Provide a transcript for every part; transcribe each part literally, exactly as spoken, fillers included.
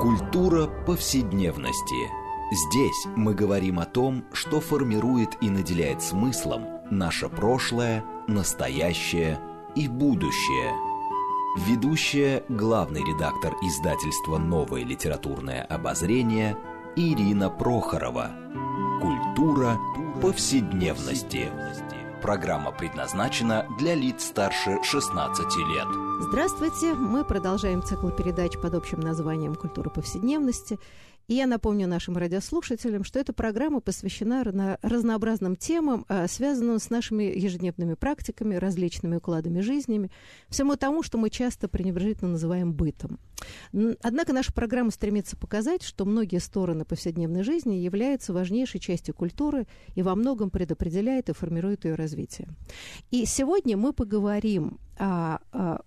Культура повседневности. Здесь мы говорим о том, что формирует и наделяет смыслом наше прошлое, настоящее и будущее. Ведущая, главный редактор издательства «Новое литературное обозрение» Ирина Прохорова. Культура повседневности. Программа предназначена для лиц старше шестнадцати лет. Здравствуйте! Мы продолжаем цикл передач под общим названием «Культура повседневности». И я напомню нашим радиослушателям, что эта программа посвящена разнообразным темам, связанным с нашими ежедневными практиками, различными укладами жизни, всему тому, что мы часто пренебрежительно называем бытом. Однако наша программа стремится показать, что многие стороны повседневной жизни являются важнейшей частью культуры и во многом предопределяет и формирует ее развитие. И сегодня мы поговорим о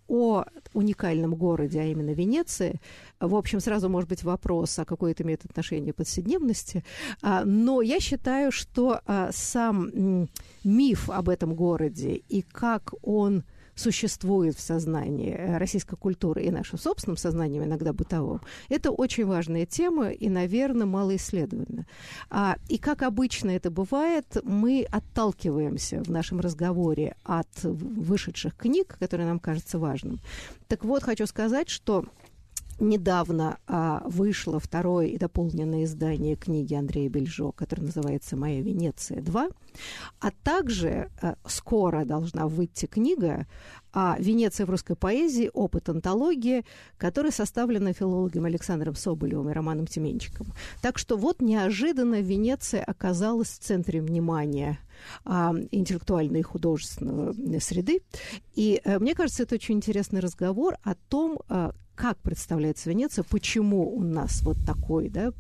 уникальном городе, а именно Венеции. В общем, сразу может быть вопрос, а какое это имеет отношение к повседневности. Но я считаю, что сам миф об этом городе и как он существует в сознании российской культуры и нашем собственном сознании, иногда бытовом, это очень важная тема и, наверное, малоисследована. А, и, как обычно это бывает, мы отталкиваемся в нашем разговоре от вышедших книг, которые нам кажутся важным. Так вот, хочу сказать, что недавно а, вышло второе и дополненное издание книги Андрея Бельжо, которое называется «Моя Венеция два». А также а, скоро должна выйти книга а, «Венеция в русской поэзии. Опыт антологии», которая составлена филологом Александром Соболевым и Романом Тименчиком. Так что вот неожиданно Венеция оказалась в центре внимания а, интеллектуальной и художественной среды. И а, мне кажется, это очень интересный разговор о том, а, как представляется Венеция, почему у нас вот такой, да,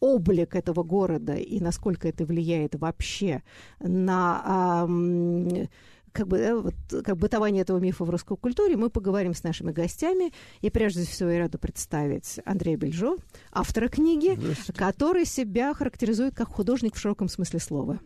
облик этого города и насколько это влияет вообще на эм, как бы, да, вот, как бытование этого мифа в русской культуре. Мы поговорим с нашими гостями. И прежде всего я рада представить Андрея Бельжо, автора книги, который себя характеризует как художник в широком смысле слова.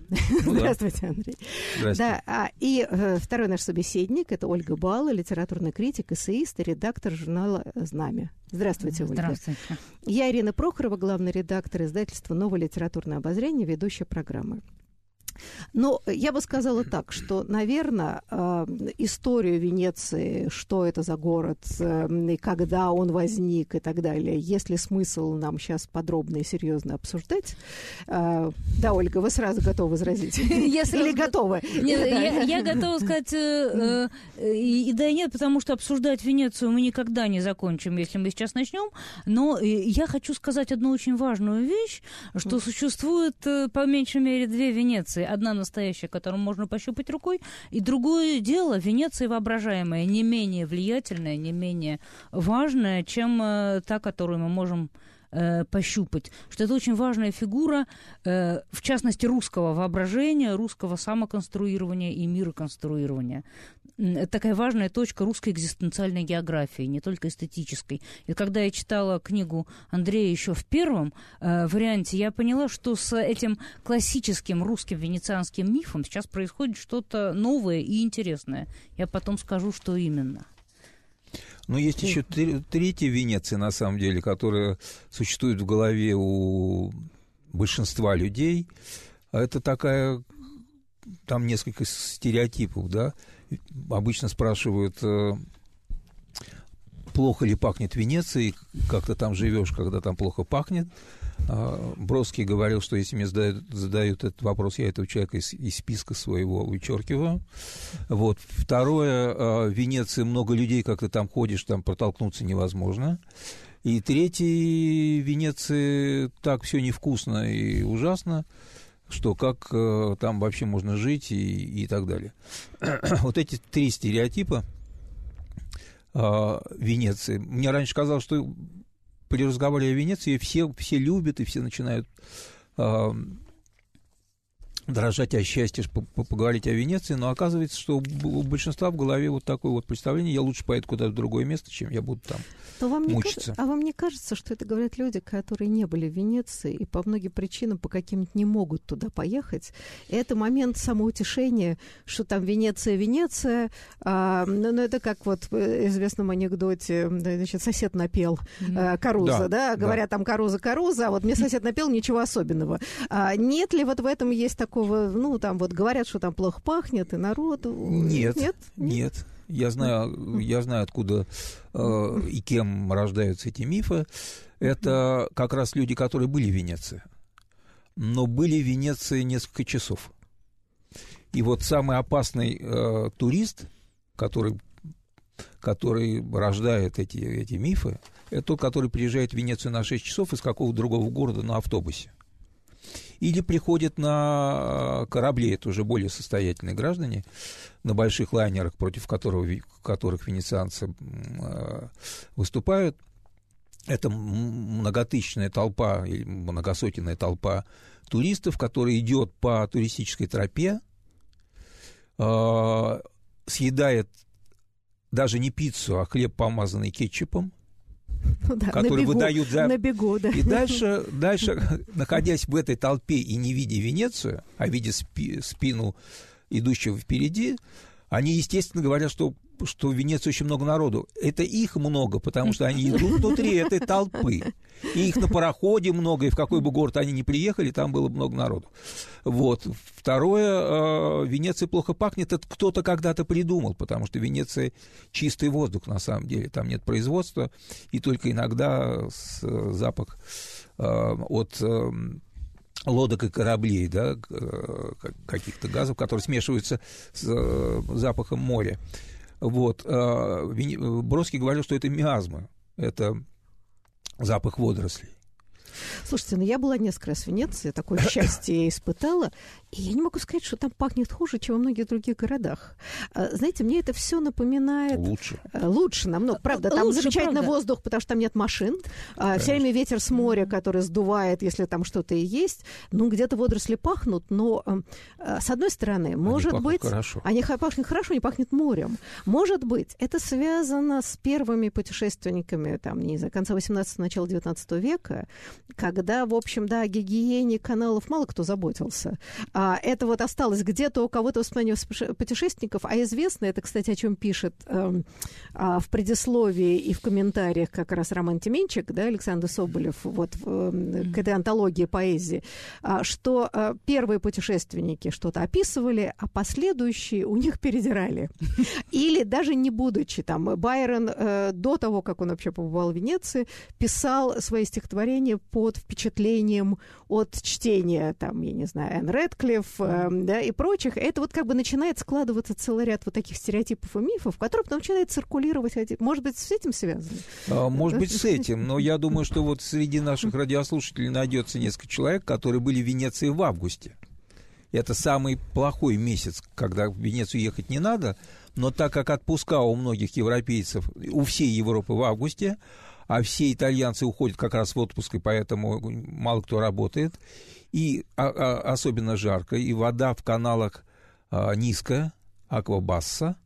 Ну, здравствуйте, да. Андрей. Здравствуйте. Да, и э, второй наш собеседник – это Ольга Бала, литературный критик, эссеист и редактор журнала «Знамя». Здравствуйте, Ольга. Здравствуйте. Я Ирина Прохорова, главный редактор издательства «Новое литературное обозрение», ведущая программы. Но я бы сказала так, что, наверное, историю Венеции, что это за город, и когда он возник и так далее, есть ли смысл нам сейчас подробно и серьезно обсуждать? Да, Ольга, вы сразу готовы возразить? Или готовы? Я готова сказать и да, и нет, потому что обсуждать Венецию мы никогда не закончим, если мы сейчас начнем. Но я хочу сказать одну очень важную вещь, что существует по меньшей мере две Венеции. Одна настоящая, которую можно пощупать рукой, и другое дело Венеция воображаемая, не менее влиятельная, не менее важная, чем э, та, которую мы можем э, пощупать. Что это очень важная фигура, э, в частности, русского воображения, русского самоконструирования и мироконструирования. Это такая важная точка русской экзистенциальной географии, не только эстетической. И когда я читала книгу Андрея еще в первом э, варианте, я поняла, что с этим классическим русским венецианским мифом сейчас происходит что-то новое и интересное. Я потом скажу, что именно. Но есть еще третья Венеция, на самом деле, которая существует в голове у большинства людей. Это такая... Там несколько стереотипов, да. Обычно спрашивают, плохо ли пахнет Венеция, как ты там живешь, когда там плохо пахнет. Бродский говорил, что если мне задают, задают этот вопрос, я этого человека из, из списка своего вычеркиваю. Вот. Второе, в Венеции много людей, как ты там ходишь, там протолкнуться невозможно. И третье, в Венеции так все невкусно и ужасно, что как э, там вообще можно жить и, и так далее. Вот эти три стереотипа э, Венеции. Мне раньше казалось, что при разговоре о Венеции все, все любят и все начинают э, дрожать о счастье, поговорить о Венеции, но оказывается, что у большинства в голове вот такое вот представление: я лучше поеду куда-то в другое место, чем я буду там то вам мучиться. Не, а вам не кажется, что это говорят люди, которые не были в Венеции и по многим причинам, по каким-то не могут туда поехать? И это момент самоутешения, что там Венеция, Венеция, а, ну, ну это как вот в известном анекдоте, значит, сосед напел mm-hmm. Каруза, да, да? Говорят, да. Там Каруза, Каруза, а вот мне сосед напел, ничего особенного. А, нет ли вот в этом есть такой... Ну, там вот говорят, что там плохо пахнет, и народу... Нет, нет, нет. нет. Я знаю, я знаю, откуда э, и кем рождаются эти мифы. Это как раз люди, которые были в Венеции. Но были в Венеции несколько часов. И вот самый опасный э, турист, который, который рождает эти, эти мифы, это тот, который приезжает в Венецию на шесть часов из какого-то другого города на автобусе. Или приходят на корабли, это уже более состоятельные граждане, на больших лайнерах, против которого, которых венецианцы выступают. Это многотысячная толпа, многосотенная толпа туристов, которая идет по туристической тропе, съедает даже не пиццу, а хлеб, помазанный кетчупом, ну, да, который на бегу, выдают за... на бегу, да. И дальше, дальше, находясь в этой толпе и не видя Венецию, а видя спи- спину идущего впереди, они, естественно, говорят, что, что в Венеции очень много народу. Это их много, потому что они идут внутри этой толпы. И их на пароходе много, и в какой бы город они ни приехали, там было много народу. Вот. Второе, Венеция плохо пахнет, это кто-то когда-то придумал, потому что Венеция чистый воздух, на самом деле, там нет производства, и только иногда запах от лодок и кораблей, да, каких-то газов, которые смешиваются с запахом моря. Вот. Бродский говорил, что это миазмы, это запах водорослей. Слушайте, ну я была несколько раз в Венеции, такое счастье я испытала, и я не могу сказать, что там пахнет хуже, чем во многих других городах. Знаете, мне это все напоминает... Лучше. Лучше намного, правда. Там лучше, замечательно, правда. Воздух, потому что там нет машин, конечно. Все время ветер с моря, который сдувает, если там что-то и есть. Ну, где-то водоросли пахнут, но, с одной стороны, может они быть... Хорошо. Они пахнут хорошо, они пахнут морем. Может быть, это связано с первыми путешественниками, там, не знаю, конца восемнадцатого, начала девятнадцатого века, когда, в общем, да, о гигиене каналов мало кто заботился. А, это вот осталось где-то у кого-то воспоминания путешественников. А известно, это, кстати, о чем пишет э, э, в предисловии и в комментариях как раз Роман Тименчик, да, Александр Соболев, вот, э, к этой антологии поэзии, э, что э, первые путешественники что-то описывали, а последующие у них передирали. Или даже не будучи там. Байрон э, до того, как он вообще побывал в Венеции, писал свои стихотворения под впечатлением от чтения, там, я не знаю, Энн Рэдклифф, э, да, и прочих. Это вот как бы начинает складываться целый ряд вот таких стереотипов и мифов, которые потом начинают циркулировать. Может быть, с этим связано? Может быть, с этим. Но я думаю, что вот среди наших радиослушателей найдется несколько человек, которые были в Венеции в августе. Это самый плохой месяц, когда в Венецию ехать не надо. Но так как отпуска у многих европейцев, у всей Европы в августе, а все итальянцы уходят как раз в отпуск, и поэтому мало кто работает. И а, а, особенно жарко, и вода в каналах а, низкая, аквабасса,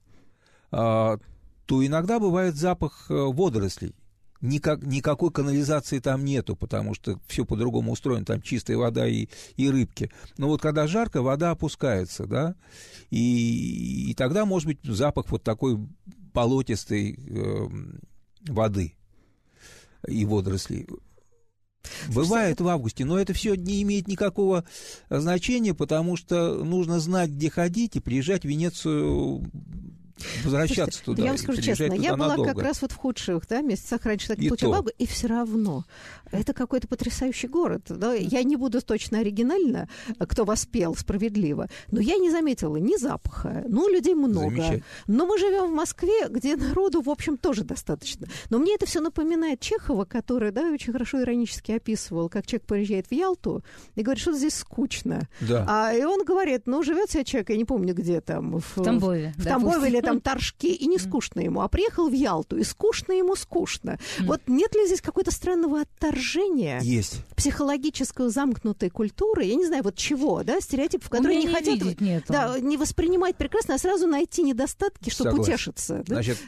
а, то иногда бывает запах водорослей. Никак, никакой канализации там нету, потому что все по-другому устроено, там чистая вода и, и рыбки. Но вот когда жарко, вода опускается, да, и, и тогда, может быть, запах вот такой болотистой э, воды и водорослей. Бывает в августе, но это все не имеет никакого значения, потому что нужно знать, где ходить, и приезжать в Венецию, возвращаться. Слушайте, туда. Я вам скажу честно, я была надолго. Как раз вот в худших, да, месяцах раньше, так, и, Путевагу, и все равно это какой-то потрясающий город. Да? Я не буду точно оригинально, кто воспел справедливо, но я не заметила ни запаха, ну, людей много. Но мы живем в Москве, где народу, в общем, тоже достаточно. Но мне это все напоминает Чехова, который, да, очень хорошо иронически описывал, как человек приезжает в Ялту и говорит, что здесь скучно. Да. А, и он говорит, ну, живет себе человек, я не помню, где там. В, в Тамбове. В, да, в Тамбове или там. там Торжке, и не скучно ему, а приехал в Ялту, и скучно ему скучно. Вот нет ли здесь какого-то странного отторжения? Есть. Психологическую замкнутой культуры, я не знаю, вот чего, да, стереотипов, которые не, не хотят видеть, да, не воспринимать прекрасно, а сразу найти недостатки, чтобы Согласен. Утешиться. Да? Значит,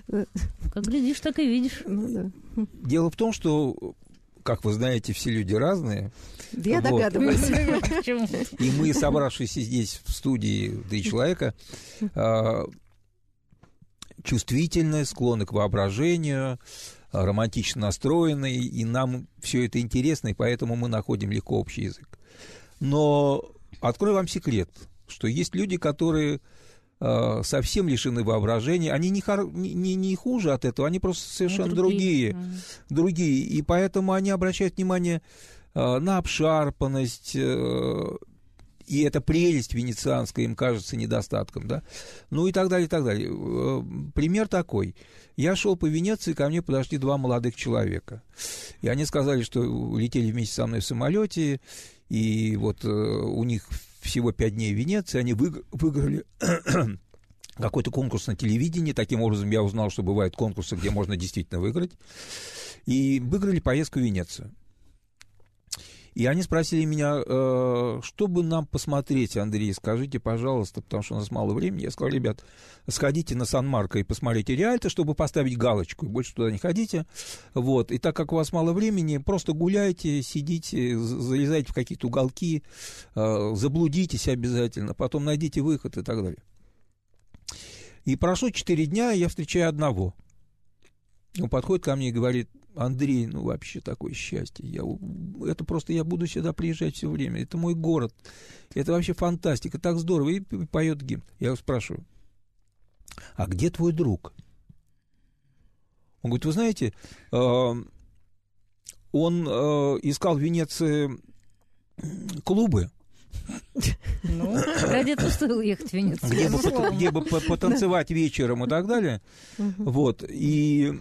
как глядишь, так и видишь. Ну, да. Дело в том, что, как вы знаете, все люди разные. Да я вот. Догадываюсь. И мы, собравшиеся здесь в студии три человека, чувствительные, склонны к воображению, романтично настроенные, и нам все это интересно, и поэтому мы находим легко общий язык. Но открою вам секрет, что есть люди, которые совсем лишены воображения, они не, хор... не, не хуже от этого, они просто совершенно другие. Другие, другие. И поэтому они обращают внимание на обшарпанность, и эта прелесть венецианская им кажется недостатком, да? Ну и так далее, и так далее. Пример такой. Я шел по Венеции, ко мне подошли два молодых человека, и они сказали, что летели вместе со мной в самолете, и вот у них всего пять дней в Венеции, они выиграли какой-то конкурс на телевидении. Таким образом, я узнал, что бывают конкурсы, где можно действительно выиграть. И выиграли поездку в Венецию. И они спросили меня, что бы нам посмотреть, Андрей, скажите, пожалуйста, потому что у нас мало времени. Я сказал, ребят, сходите на Сан-Марко и посмотрите Риальто, чтобы поставить галочку, и больше туда не ходите. Вот. И так как у вас мало времени, просто гуляйте, сидите, залезайте в какие-то уголки, заблудитесь обязательно, потом найдите выход и так далее. И прошло четыре дня, я встречаю одного. Он подходит ко мне и говорит: Андрей, ну вообще такое счастье. Я, это просто я буду сюда приезжать все время. Это мой город. Это вообще фантастика. Так здорово. И поет гимн. Я его спрашиваю: а где твой друг? Он говорит: вы знаете, он искал в Венеции клубы. Ну, ради этого стоило ехать в Венецию. Где бы, где бы потанцевать вечером и так далее. Вот. И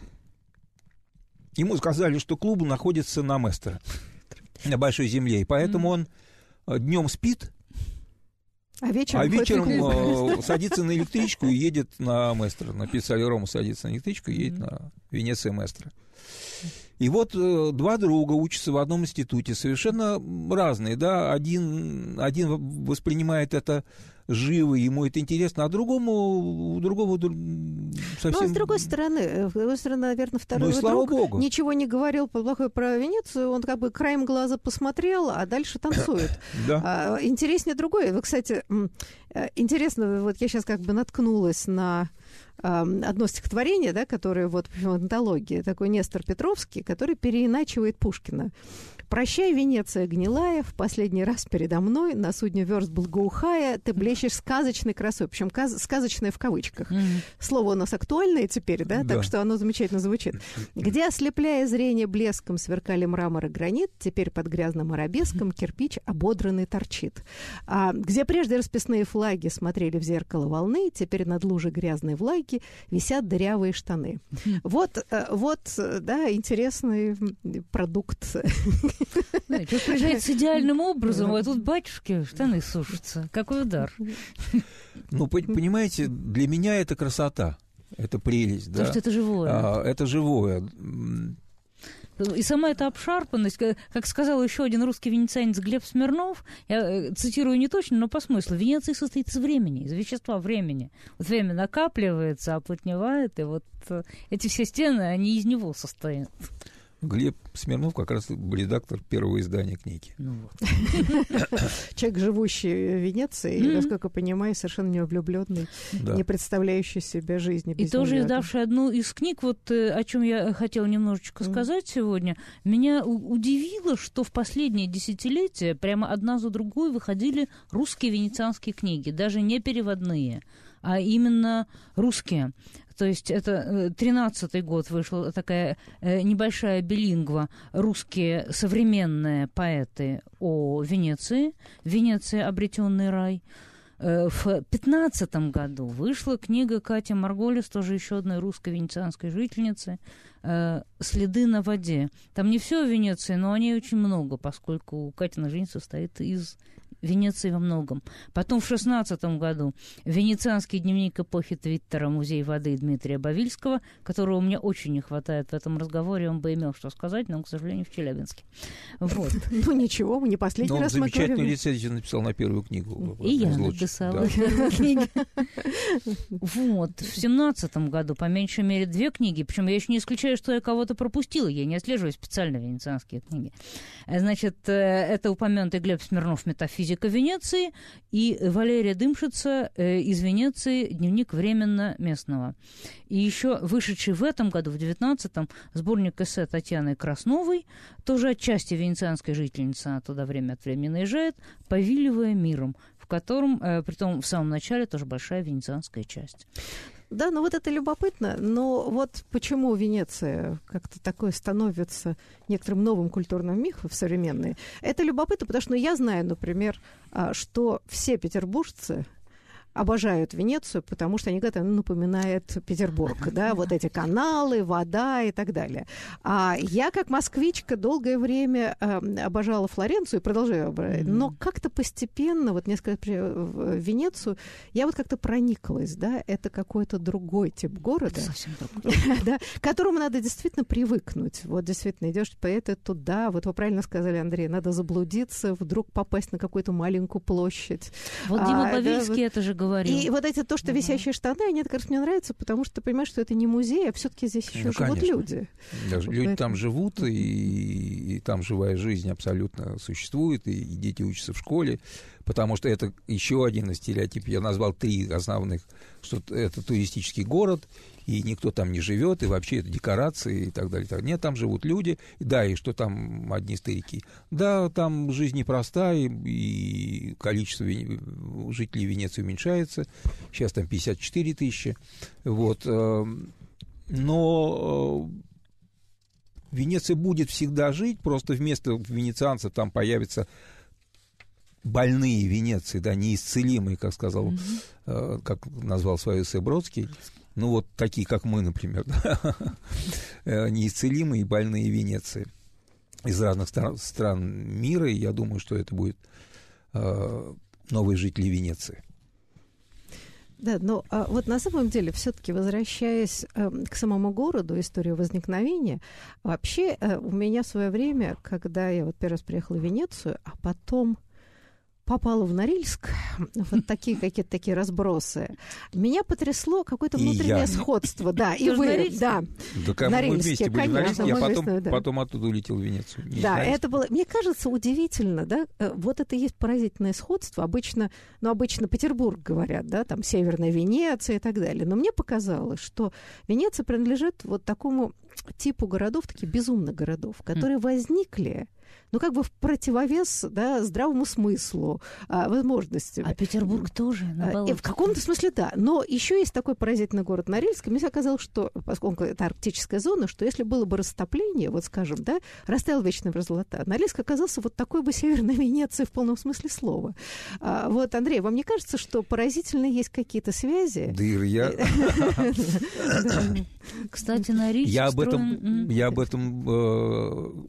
ему сказали, что клуб находится на Местро, на Большой Земле, и поэтому он днем спит, а вечером, а вечером садится на электричку и едет на Местро. Написали Рому, садится на электричку и едет на Венецию Местро. И вот два друга учатся в одном институте, совершенно разные, да, один, один воспринимает это живо, ему это интересно, а другому, другого совсем... Ну, а с другой стороны, с другой стороны, наверное, второй ну, друг Богу. Ничего не говорил плохой про Венецию, он как бы краем глаза посмотрел, а дальше танцует. Да. Интереснее другое. Вы, кстати, интересно, вот я сейчас как бы наткнулась на... одно стихотворение, да, которое вот в антологии, такой Нестор Петровский, который переиначивает Пушкина. «Прощай, Венеция гнилая, в последний раз передо мной, на судне верст благоухая, ты блещешь сказочной красой». Причем сказочная в кавычках. Mm-hmm. Слово у нас актуальное теперь, да? Да, так что оно замечательно звучит. «Где, ослепляя зрение блеском, сверкали мрамор и гранит, теперь под грязным арабеском кирпич ободранный торчит. А где прежде расписные флаги смотрели в зеркало волны, теперь над лужей грязной влаги висят дырявые штаны». Вот, вот, да, интересный продукт. Да, человек приезжает с идеальным образом, а тут батюшки штаны сушатся. Какой удар. Ну, понимаете, для меня это красота, это прелесть. Потому да? что это живое. А, это живое. И сама эта обшарпанность, как сказал еще один русский венецианец Глеб Смирнов, я цитирую не точно, но по смыслу, Венеция состоит из времени, из вещества времени. Вот время накапливается, оплотневает, и вот эти все стены, они из него состоят. Глеб Смирнов как раз редактор первого издания книги. Человек, живущий в Венеции, насколько я понимаю, совершенно не влюбленный, не представляющий себе жизни. И тоже издавший одну из книг, вот о чем я хотела немножечко сказать сегодня, меня удивило, что в последние десятилетия прямо одна за другой выходили русские венецианские книги, даже не переводные, а именно русские. То есть это тринадцатый год вышла такая небольшая билингва «Русские современные поэты о Венеции», «Венеция. Обретенный рай». В пятнадцатом году вышла книга Кати Марголес, тоже еще одной русской венецианской жительницы, «Следы на воде». Там не все о Венеции, но о ней очень много, поскольку Катина жизнь состоит из Венеции во многом. Потом в шестнадцатом году Венецианский дневник эпохи Твиттера, музей воды Дмитрия Бавильского, которого мне очень не хватает в этом разговоре, он бы имел что сказать, но он, к сожалению, в Челябинске. Вот. Ну ничего, мы не последний раз мы говорим. Он замечательную рецензию написал на первую книгу. И я написала первую книгу. Вот. В семнадцатом году, по меньшей мере, две книги, причем я еще не исключаю, что я кого-то пропустила, я не отслеживаю специально венецианские книги. Значит, это упомянутый Глеб Смирнов «Метафизика Венеции» и Валерия Дымшица из Венеции «Дневник временно местного». И еще вышедший в этом году, в девятнадцатом, сборник эссе Татьяны Красновой, тоже отчасти венецианской жительницы, она туда время от времени наезжает, «Повелевая миром», в котором, притом в самом начале, тоже большая венецианская часть. Да, ну вот это любопытно, но вот почему Венеция как-то такое становится некоторым новым культурным мифом в современной, это любопытно, потому что ну, я знаю, например, что все петербуржцы обожают Венецию, потому что они говорят, она напоминает Петербург, да, вот эти каналы, вода и так далее. А я, как москвичка, долгое время обожала Флоренцию и продолжаю обожать, но как-то постепенно, вот несколько в Венецию, я вот как-то прониклась, да, это какой-то другой тип города, совсем другой, да, к которому надо действительно привыкнуть. Вот действительно идешь поэты туда, вот вы правильно сказали, Андрей, надо заблудиться, вдруг попасть на какую-то маленькую площадь. Вот Дима Бавельский это же говорил. И вот эти то, что висящие штаны, они, как раз, мне нравятся, потому что ты понимаешь, что это не музей, а все-таки здесь еще ну, живут конечно. люди. Даже вот люди это... там живут, и, и там живая жизнь абсолютно существует, и, и дети учатся в школе, потому что это еще один из стереотипов. Я назвал три основных, что это туристический город, и никто там не живет, и вообще это декорации и так далее. И так. Нет, там живут люди, да, и что там одни старики. Да, там жизнь непростая, и, и количество вен... жителей Венеции уменьшается. Сейчас там пятьдесят четыре тысячи. Вот. Но Венеция будет всегда жить, просто вместо венецианцев там появится... больные Венеции, да, неисцелимые, как сказал, mm-hmm. э, как назвал свое эссе Бродский, ну вот такие, как мы, например, да? Неисцелимые и больные Венеции из разных стран, стран мира, и я думаю, что это будут э, новые жители Венеции. Да, но а вот на самом деле, все-таки возвращаясь э, к самому городу, историю возникновения, вообще э, у меня в свое время, когда я вот первый раз приехала в Венецию, а потом попала в Норильск, вот такие какие-то такие разбросы. Меня потрясло какое-то внутреннее я. сходство. Да, и вы, да. Да, мы вместе были в Норильске, я потом, да. потом оттуда улетел в Венецию. Не да, это было, мне кажется, удивительно, да, вот это и есть поразительное сходство. Обычно, ну, обычно Петербург говорят, да, там, Северная Венеция и так далее. Но мне показалось, что Венеция принадлежит вот такому типу городов, таких безумных городов, которые mm. возникли ну, как бы в противовес, да, здравому смыслу, а, возможностям. А Петербург тоже на болоте. В каком-то смысле, да. Но еще есть такой поразительный город Норильск. Мне оказалось, что, поскольку это арктическая зона, что если было бы растопление, вот скажем, да, растаяла вечная мерзлота, Норильск оказался вот такой бы Северной Венецией в полном смысле слова. А, вот, Андрей, вам не кажется, что поразительно есть какие-то связи? Дыр, я... Кстати, Норильск строен... Я об этом...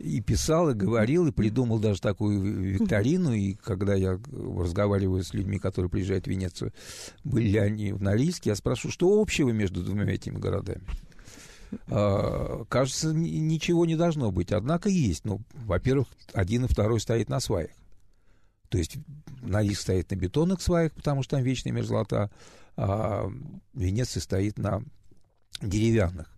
И писал, и говорил, и придумал даже такую викторину. И когда я разговариваю с людьми, которые приезжают в Венецию, были ли они в Норильске, я спрашиваю, что общего между двумя этими городами? А, кажется, ничего не должно быть. Однако есть. Ну, во-первых, один и второй стоит на сваях. То есть Норильск стоит на бетонных сваях, потому что там вечная мерзлота, а Венеция стоит на деревянных.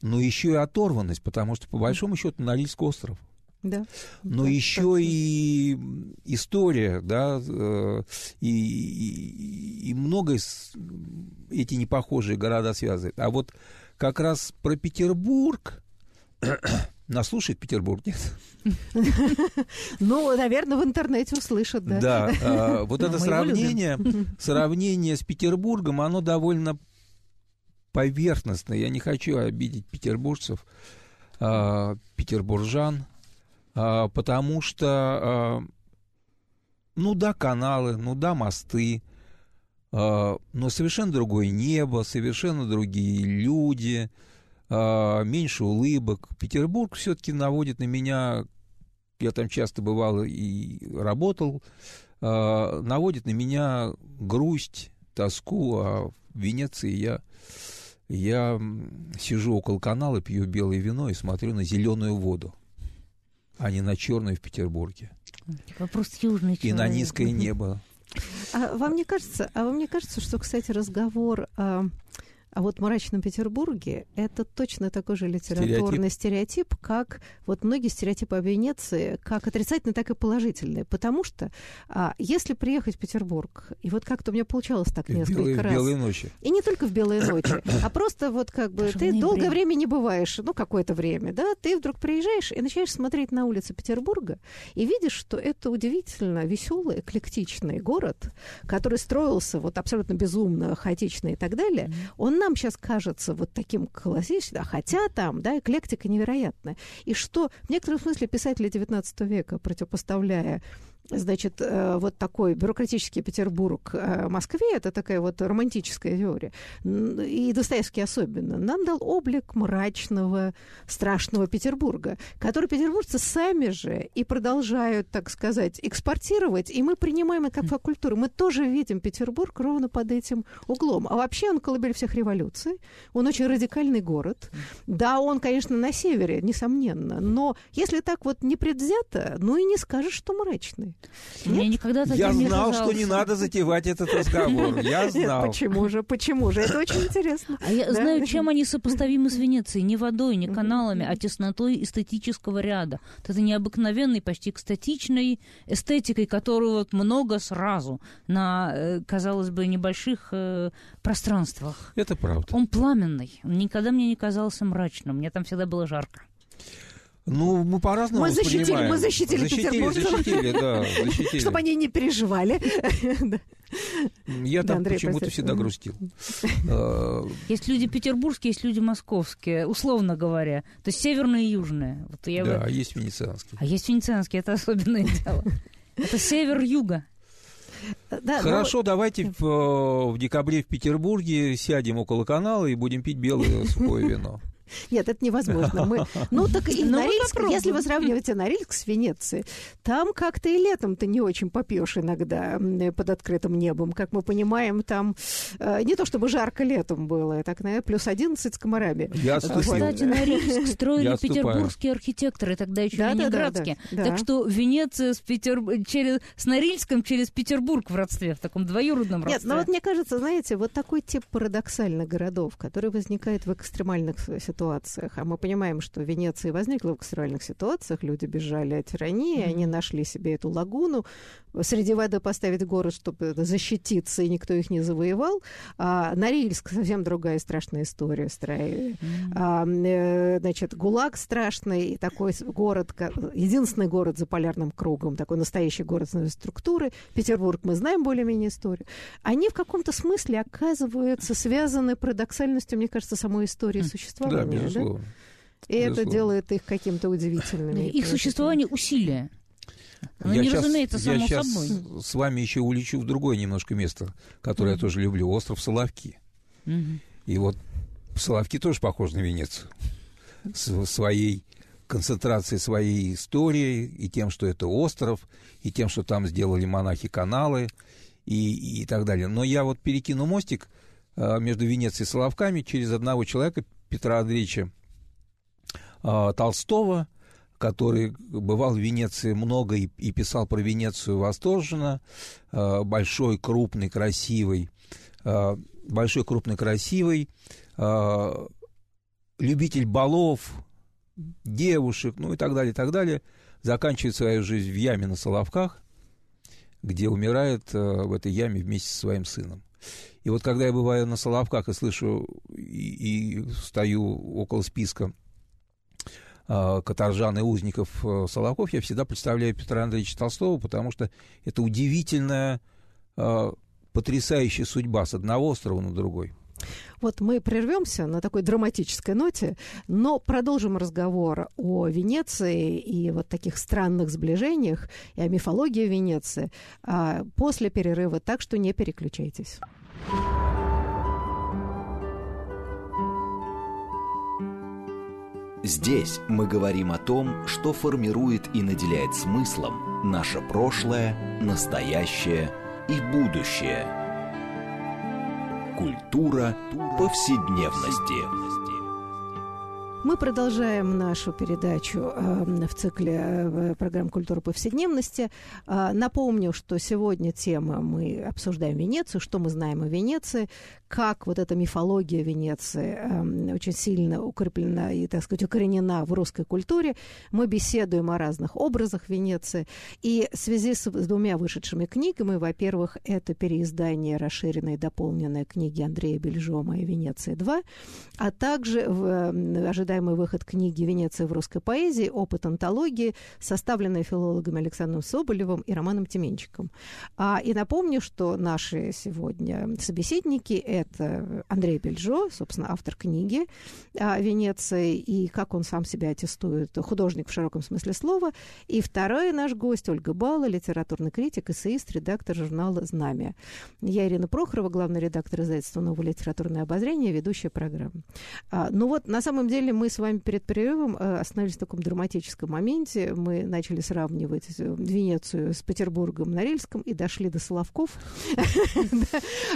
Но еще и оторванность, потому что, по большому счету, Норильск остров. Да. Но да, еще так. и история, да, и, и, и многое эти непохожие города связывает. А вот как раз про Петербург... Нас слушает Петербург, нет? Ну, наверное, в интернете услышат, да. Да, вот это сравнение с Петербургом, оно довольно... поверхностно. Я не хочу обидеть петербуржцев, э, петербуржан, э, потому что, э, ну да, каналы, ну да, мосты, э, но совершенно другое небо, совершенно другие люди, э, меньше улыбок. Петербург все-таки наводит на меня я там часто бывал и работал, э, наводит на меня грусть, тоску, а в Венеции я, я сижу около канала, пью белое вино и смотрю на зеленую воду, а не на черную в Петербурге. Вопрос южный человек. И на низкое небо. А вам не кажется, а вам не кажется, что, кстати, разговор о, о вот мрачном Петербурге это точно такой же литературный стереотип, стереотип, как вот многие стереотипы о Венеции, как отрицательные, так и положительные. Потому что а, если приехать в Петербург, и вот как-то у меня получалось так несколько белые, раз. В белые ночи. И не только в белые ночи, а просто вот как бы ты долгое время не бываешь, ну, какое-то время, да, ты вдруг приезжаешь и начинаешь смотреть на улицы Петербурга и видишь, что это удивительно веселый, эклектичный город, который строился вот абсолютно безумно, хаотично и так далее. Он нам сейчас кажется вот таким классическим, хотя там, да, эклектика невероятная. И что в некотором смысле писатели девятнадцатого века, противопоставляя, значит, вот такой бюрократический Петербург Москве, это такая вот романтическая теория, и Достоевский особенно, нам дал облик мрачного, страшного Петербурга, который петербуржцы сами же и продолжают, так сказать, экспортировать, и мы принимаем это как факультуру. Мы тоже видим Петербург ровно под этим углом. А вообще он колыбель всех революций, он очень радикальный город. Да, он, конечно, на севере, несомненно, но если так вот непредвзято, ну и не скажешь, что мрачный. Мне никогда я не знал, казался. Что не надо затевать этот разговор. Я знал. Нет, почему же, почему же? Это очень интересно. А я да? знаю, чем они сопоставимы с Венецией. Не водой, не каналами, а теснотой эстетического ряда. Это необыкновенной, почти экстатичной эстетикой, которую вот много сразу на, казалось бы, небольших э, пространствах. Это правда. Он пламенный. Он никогда мне не казался мрачным. Мне там всегда было жарко. Ну, мы по-разному мы защитили, воспринимаем. Мы защитили, защитили петербуржцев, защитили, да, защитили. Чтобы они не переживали. Я там почему-то всегда грустил. Есть люди петербургские, есть люди московские, условно говоря. То есть северные и южные. Да, а есть венецианские. А есть венецианские, это особенное дело. Это север-юга. Да, хорошо, но... давайте в, в декабре в Петербурге сядем около канала и будем пить белое сухое вино. Нет, это невозможно. Мы... Ну, так и Норильск, если вы сравниваете Норильск с Венецией, там как-то и летом ты не очень попьешь иногда под открытым небом. Как мы понимаем, там не то чтобы жарко летом было, так, наверное, плюс одиннадцать с комарами. Я Кстати, Норильск строили петербургские архитекторы, тогда еще да, ленинградские. Да, да, да, да. Так что Венеция с, Петер... через... с Норильском через Петербург в родстве, в таком двоюродном родстве. Нет, но вот мне кажется, знаете, вот такой тип парадоксальных городов, который возникает в экстремальных ситуациях, ситуациях. А мы понимаем, что Венеция возникла в экстремальных ситуациях, люди бежали от тирании, mm-hmm. они нашли себе эту лагуну, среди воды поставить город, чтобы защититься, и никто их не завоевал. А Норильск совсем другая страшная история строили. Mm-hmm. А, значит, ГУЛАГ страшный, такой город, единственный город за полярным кругом, такой настоящий город с структурой. Петербург, мы знаем более-менее историю. Они в каком-то смысле оказываются связаны парадоксальностью, мне кажется, самой истории mm-hmm. существования. Да, безусловно. Да? И безусловно. Это делает их каким-то удивительными. Их существование усилие. Оно я не сейчас, разумеется само я собой. Я с вами еще улечу в другое немножко место, которое mm-hmm. я тоже люблю. Остров Соловки. Mm-hmm. И вот Соловки тоже похожи на Венецию. С своей концентрацией, своей историей, и тем, что это остров, и тем, что там сделали монахи каналы, и, и так далее. Но я вот перекину мостик между Венецией и Соловками через одного человека, Петра Андреевича э, Толстого, который бывал в Венеции много и, и писал про Венецию восторженно, э, большой, крупный, красивый, э, большой, крупный, красивый, э, любитель балов, девушек, ну и так далее, и так далее, заканчивает свою жизнь в яме на Соловках, где умирает э, в этой яме вместе со своим сыном. И вот когда я бываю на Соловках и слышу, и, и стою около списка э, каторжан и узников э, Соловков, я всегда представляю Петра Андреевича Толстого, потому что это удивительная, э, потрясающая судьба с одного острова на другой. Вот мы прервемся на такой драматической ноте, но продолжим разговор о Венеции и вот таких странных сближениях, и о мифологии Венеции а, после перерыва, так что не переключайтесь. Здесь мы говорим о том, что формирует и наделяет смыслом наше прошлое, настоящее и будущее. Культура повседневности. Мы продолжаем нашу передачу в цикле программ «Культура повседневности». Напомню, что сегодня тема мы обсуждаем Венецию, что мы знаем о Венеции, как вот эта мифология Венеции очень сильно укреплена и, так сказать, укоренена в русской культуре. Мы беседуем о разных образах Венеции. И в связи с двумя вышедшими книгами, во-первых, это переиздание расширенной и дополненной книги Андрея Бельжо «Моя Венеция два», а также в ожидании выход книги «Венеция в русской поэзии. Опыт антологии», составленной филологами Александром Соболевым и Романом Тименчиком. А, и напомню, что наши сегодня собеседники – это Андрей Бельжо, собственно, автор книги о Венеции и как он сам себя аттестует, художник в широком смысле слова. И второй наш гость – Ольга Бала, литературный критик, эссеист, редактор журнала «Знамя». Я Ирина Прохорова, главный редактор издательства «Новое литературное обозрение», ведущая программы. А, ну вот, на самом деле, мы с вами перед перерывом остановились в таком драматическом моменте. Мы начали сравнивать Венецию с Петербургом на Рильском и дошли до Соловков.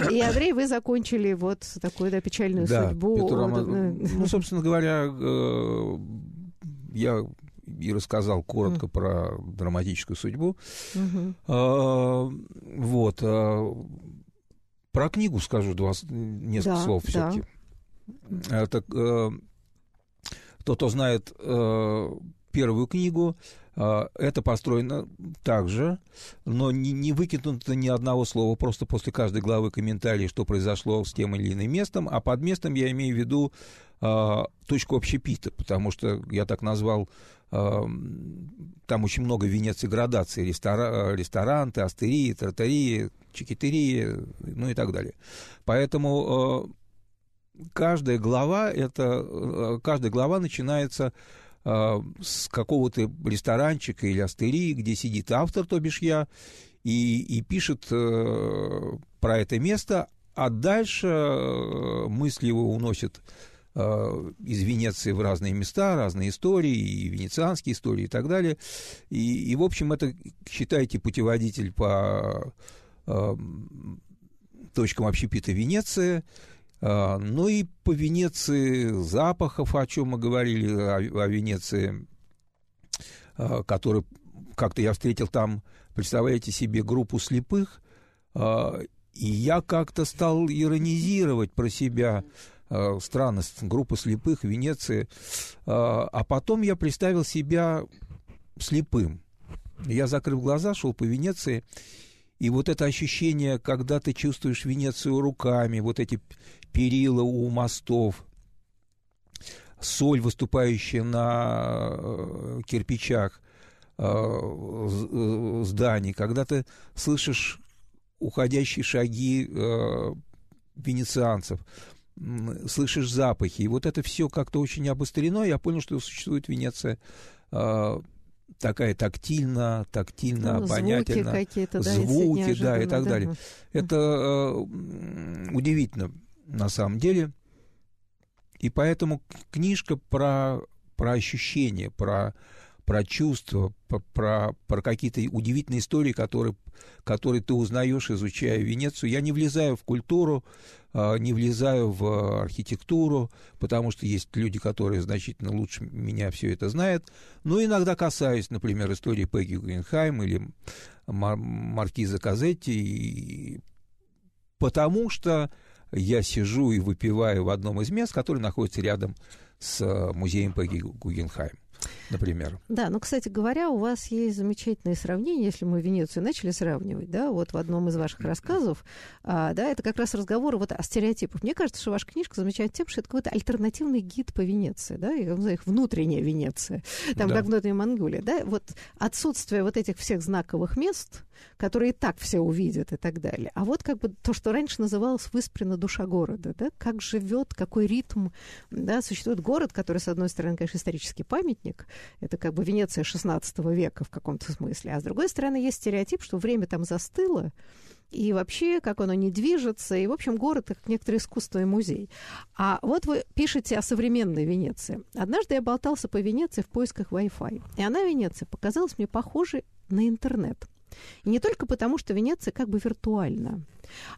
И, Андрей, вы закончили вот такую печальную судьбу. Ну, собственно говоря, я и рассказал коротко про драматическую судьбу. Вот. Про книгу скажу несколько слов все-таки. Так... Кто то знает э, первую книгу, э, это построено так же, но не, не выкинуто ни одного слова, просто после каждой главы комментарий, что произошло с тем или иным местом, а под местом я имею в виду э, точку общепита, потому что я так назвал, э, там очень много в Венеции градаций, рестора, ресторанты, астерии, тартарии, чекитерии, ну и так далее. Поэтому... Э, Каждая глава, это, каждая глава начинается э, с какого-то ресторанчика или астерии, где сидит автор, то бишь я, и, и пишет э, про это место, а дальше э, мысли его уносят э, из Венеции в разные места, разные истории, и венецианские истории и так далее. И, и в общем, это, считайте, путеводитель по э, точкам общепита Венеции. Ну и по Венеции запахов, о чем мы говорили, о, о Венеции, который как-то я встретил там, представляете себе, группу слепых, и я как-то стал иронизировать про себя странность группы слепых Венеции, а потом я представил себя слепым. Я, закрыв глаза, шел по Венеции, и вот это ощущение, когда ты чувствуешь Венецию руками, вот эти перила у мостов, соль, выступающая на кирпичах зданий, когда ты слышишь уходящие шаги венецианцев, слышишь запахи. И вот это все как-то очень обострено. Я понял, что существует Венеция такая тактильно, тактильно, ну, обонятельно. Звуки какие-то, да, звуки, да, и так да. далее. Это э, удивительно, на самом деле. И поэтому книжка про, про ощущения, про, про чувства, про, про, про какие-то удивительные истории, которые, которые ты узнаешь, изучая Венецию. Я не влезаю в культуру, э, не влезаю в архитектуру, потому что есть люди, которые значительно лучше меня все это знают. Но иногда касаюсь, например, истории Пегги Гугенхайм или мар- маркиза Казетти, и... потому что я сижу и выпиваю в одном из мест, который находится рядом с музеем Пегги Гугенхайм, например. Да, ну, кстати говоря, у вас есть замечательное сравнение, если мы Венецию начали сравнивать, да, вот в одном из ваших рассказов, а, да, это как раз разговор вот о стереотипах. Мне кажется, что ваша книжка замечательна тем, что это какой-то альтернативный гид по Венеции, да, я называю их внутренняя Венеция, там, да. как внутренняя Монголия, да, вот отсутствие вот этих всех знаковых мест, которые и так все увидят и так далее, а вот как бы то, что раньше называлось «выспрена душа города», да, как живет, какой ритм, да, существует город, который, с одной стороны, конечно, исторический памятник, памятник. Это как бы Венеция шестнадцатого века в каком-то смысле. А с другой стороны, есть стереотип, что время там застыло, и вообще, как оно не движется. И, в общем, город — это как некоторое искусство и музей. А вот вы пишете о современной Венеции. Однажды я болтался по Венеции в поисках Wi-Fi. И она, Венеция, показалась мне похожей на интернет. И не только потому, что Венеция как бы виртуальна,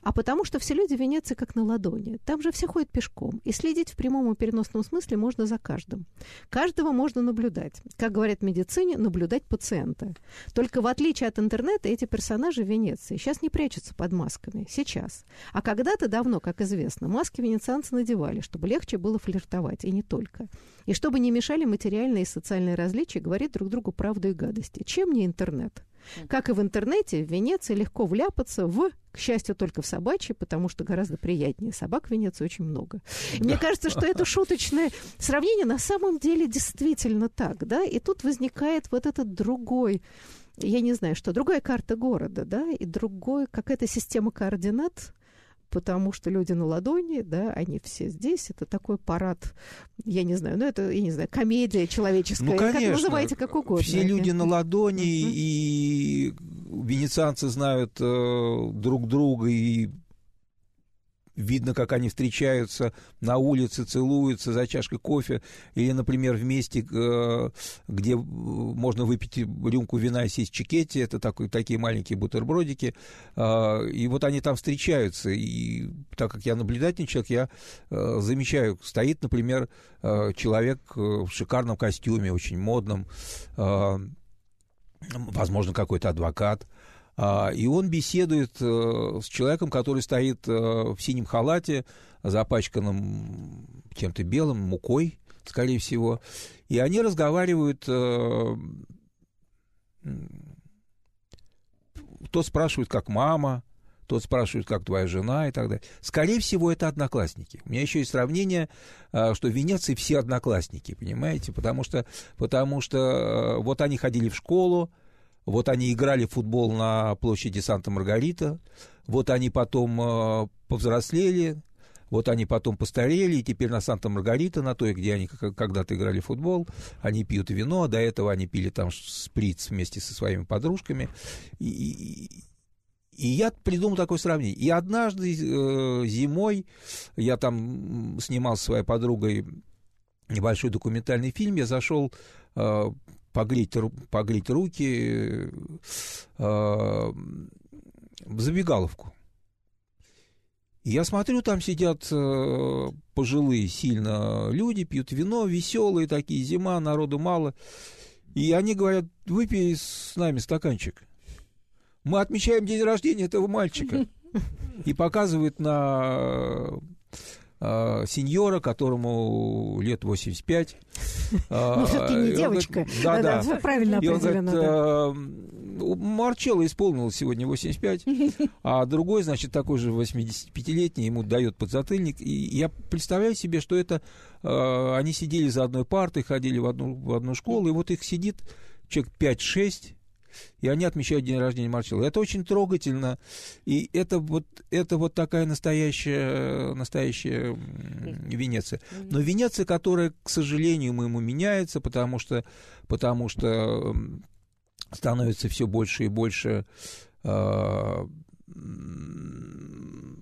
а потому, что все люди в Венеции как на ладони. Там же все ходят пешком, и следить в прямом и переносном смысле можно за каждым. Каждого можно наблюдать. Как говорят в медицине, наблюдать пациента. Только в отличие от интернета, эти персонажи в Венеции сейчас не прячутся под масками. Сейчас. А когда-то давно, как известно, маски венецианцы надевали, чтобы легче было флиртовать, и не только. И чтобы не мешали материальные и социальные различия говорить друг другу правду и гадости. Чем не интернет? Как и в интернете, в Венеции легко вляпаться в, к счастью, только в собачьи, потому что гораздо приятнее. Собак в Венеции очень много. Да. Мне кажется, что это шуточное сравнение на самом деле действительно так, да? И тут возникает вот этот другой, я не знаю что, другая карта города, да, и другой, какая-то система координат, потому что люди на ладони, да, они все здесь, это такой парад, я не знаю, ну, это, я не знаю, комедия человеческая, ну, конечно, как называете, как угодно. Все люди на ладони, uh-huh. и венецианцы знают э, друг друга, и видно, как они встречаются на улице, целуются за чашкой кофе, или, например, в месте, э, где можно выпить рюмку вина и сесть в чикетти, это такой, такие маленькие бутербродики, э, и вот они там встречаются, и так как я наблюдательный человек, я э, замечаю, стоит, например, э, человек в шикарном костюме, очень модном, э, возможно, какой-то адвокат, и он беседует с человеком, который стоит в синем халате, запачканном чем-то белым, мукой, скорее всего. И они разговаривают, тот спрашивает, как мама, тот спрашивает, как твоя жена и так далее. Скорее всего, это одноклассники. У меня еще есть сравнение, что в Венеции все одноклассники, понимаете? Потому что, потому что вот они ходили в школу, вот они играли в футбол на площади Санта-Маргарита, вот они потом э, повзрослели, вот они потом постарели, и теперь на Санта-Маргарита, на той, где они когда-то играли в футбол, они пьют вино, а до этого они пили там сприц вместе со своими подружками. И, и я придумал такое сравнение. И однажды э, зимой я там снимал со своей подругой небольшой документальный фильм, я зашел... Э, Погреть, погреть руки э, в забегаловку. Я смотрю, там сидят э, пожилые сильно люди, пьют вино, веселые такие, зима, народу мало. И они говорят, выпей с нами стаканчик. Мы отмечаем день рождения этого мальчика. И показывают на... сеньора, которому лет восемьдесят пять. Но все-таки не девочка. Да, да. Правильно определено. Марчелло исполнилось сегодня восемьдесят пять, а другой, значит, такой же восьмидесятипятилетний, ему дает подзатыльник. И я представляю себе, что это они сидели за одной партой, ходили в одну, в одну школу, и вот их сидит человек пять-шесть, и они отмечают день рождения Марчелло. Это очень трогательно, и это вот, это вот такая настоящая, настоящая Венеция. Но Венеция, которая, к сожалению, моему меняется, потому что, потому что становится все больше и больше... Э,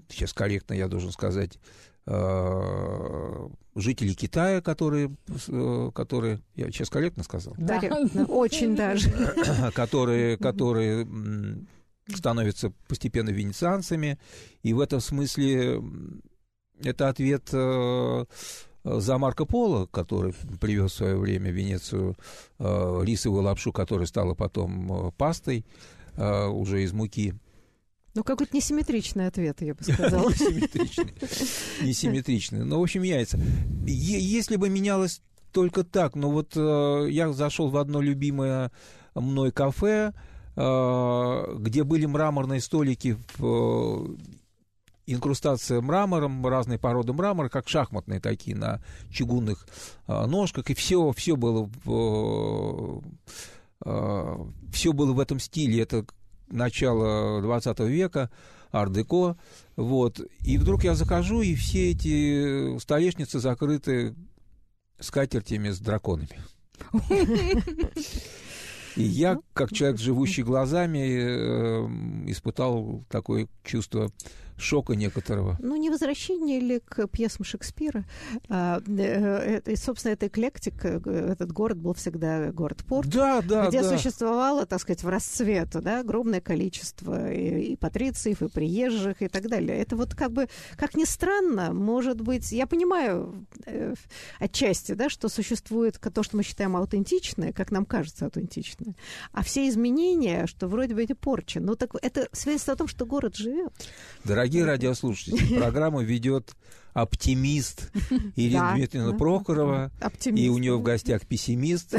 сейчас корректно я должен сказать... Э, жители Китая, которые, которые, я сейчас корректно сказал? Да, очень даже. Которые, которые становятся постепенно венецианцами, и в этом смысле это ответ за Марко Поло, который привез в свое время в Венецию рисовую лапшу, которая стала потом пастой уже из муки. Ну, какой-то несимметричный ответ, я бы сказала. Несимметричный. Несимметричный. Но, в общем, яйца. Если бы менялось только так, ну вот я зашел в одно любимое мной кафе, где были мраморные столики, инкрустация мрамором, разные породы мрамора, как шахматные такие, на чугунных ножках, и все, все было, все было в этом стиле. Это начало двадцатого века, ар-деко, вот, и вдруг я захожу, и все эти столешницы закрыты скатертями с драконами. И я, как человек, живущий глазами, испытал такое чувство шока некоторого. Ну, не возвращение ли к пьесам Шекспира? А, это, собственно, это эклектика. Этот город был всегда город-порт, да, да, где да. существовало, так сказать, в расцвет, да, огромное количество и, и патрициев, и приезжих, и так далее. Это вот как бы, как ни странно, может быть... Я понимаю отчасти, да, что существует то, что мы считаем аутентичное, как нам кажется аутентичное, а все изменения, что вроде бы не порча. Ну, так это свидетельство о том, что город живет. Дорогие радиослушатели, программу ведет оптимист Ирина Дмитриевна Прохорова, и у нее в гостях пессимист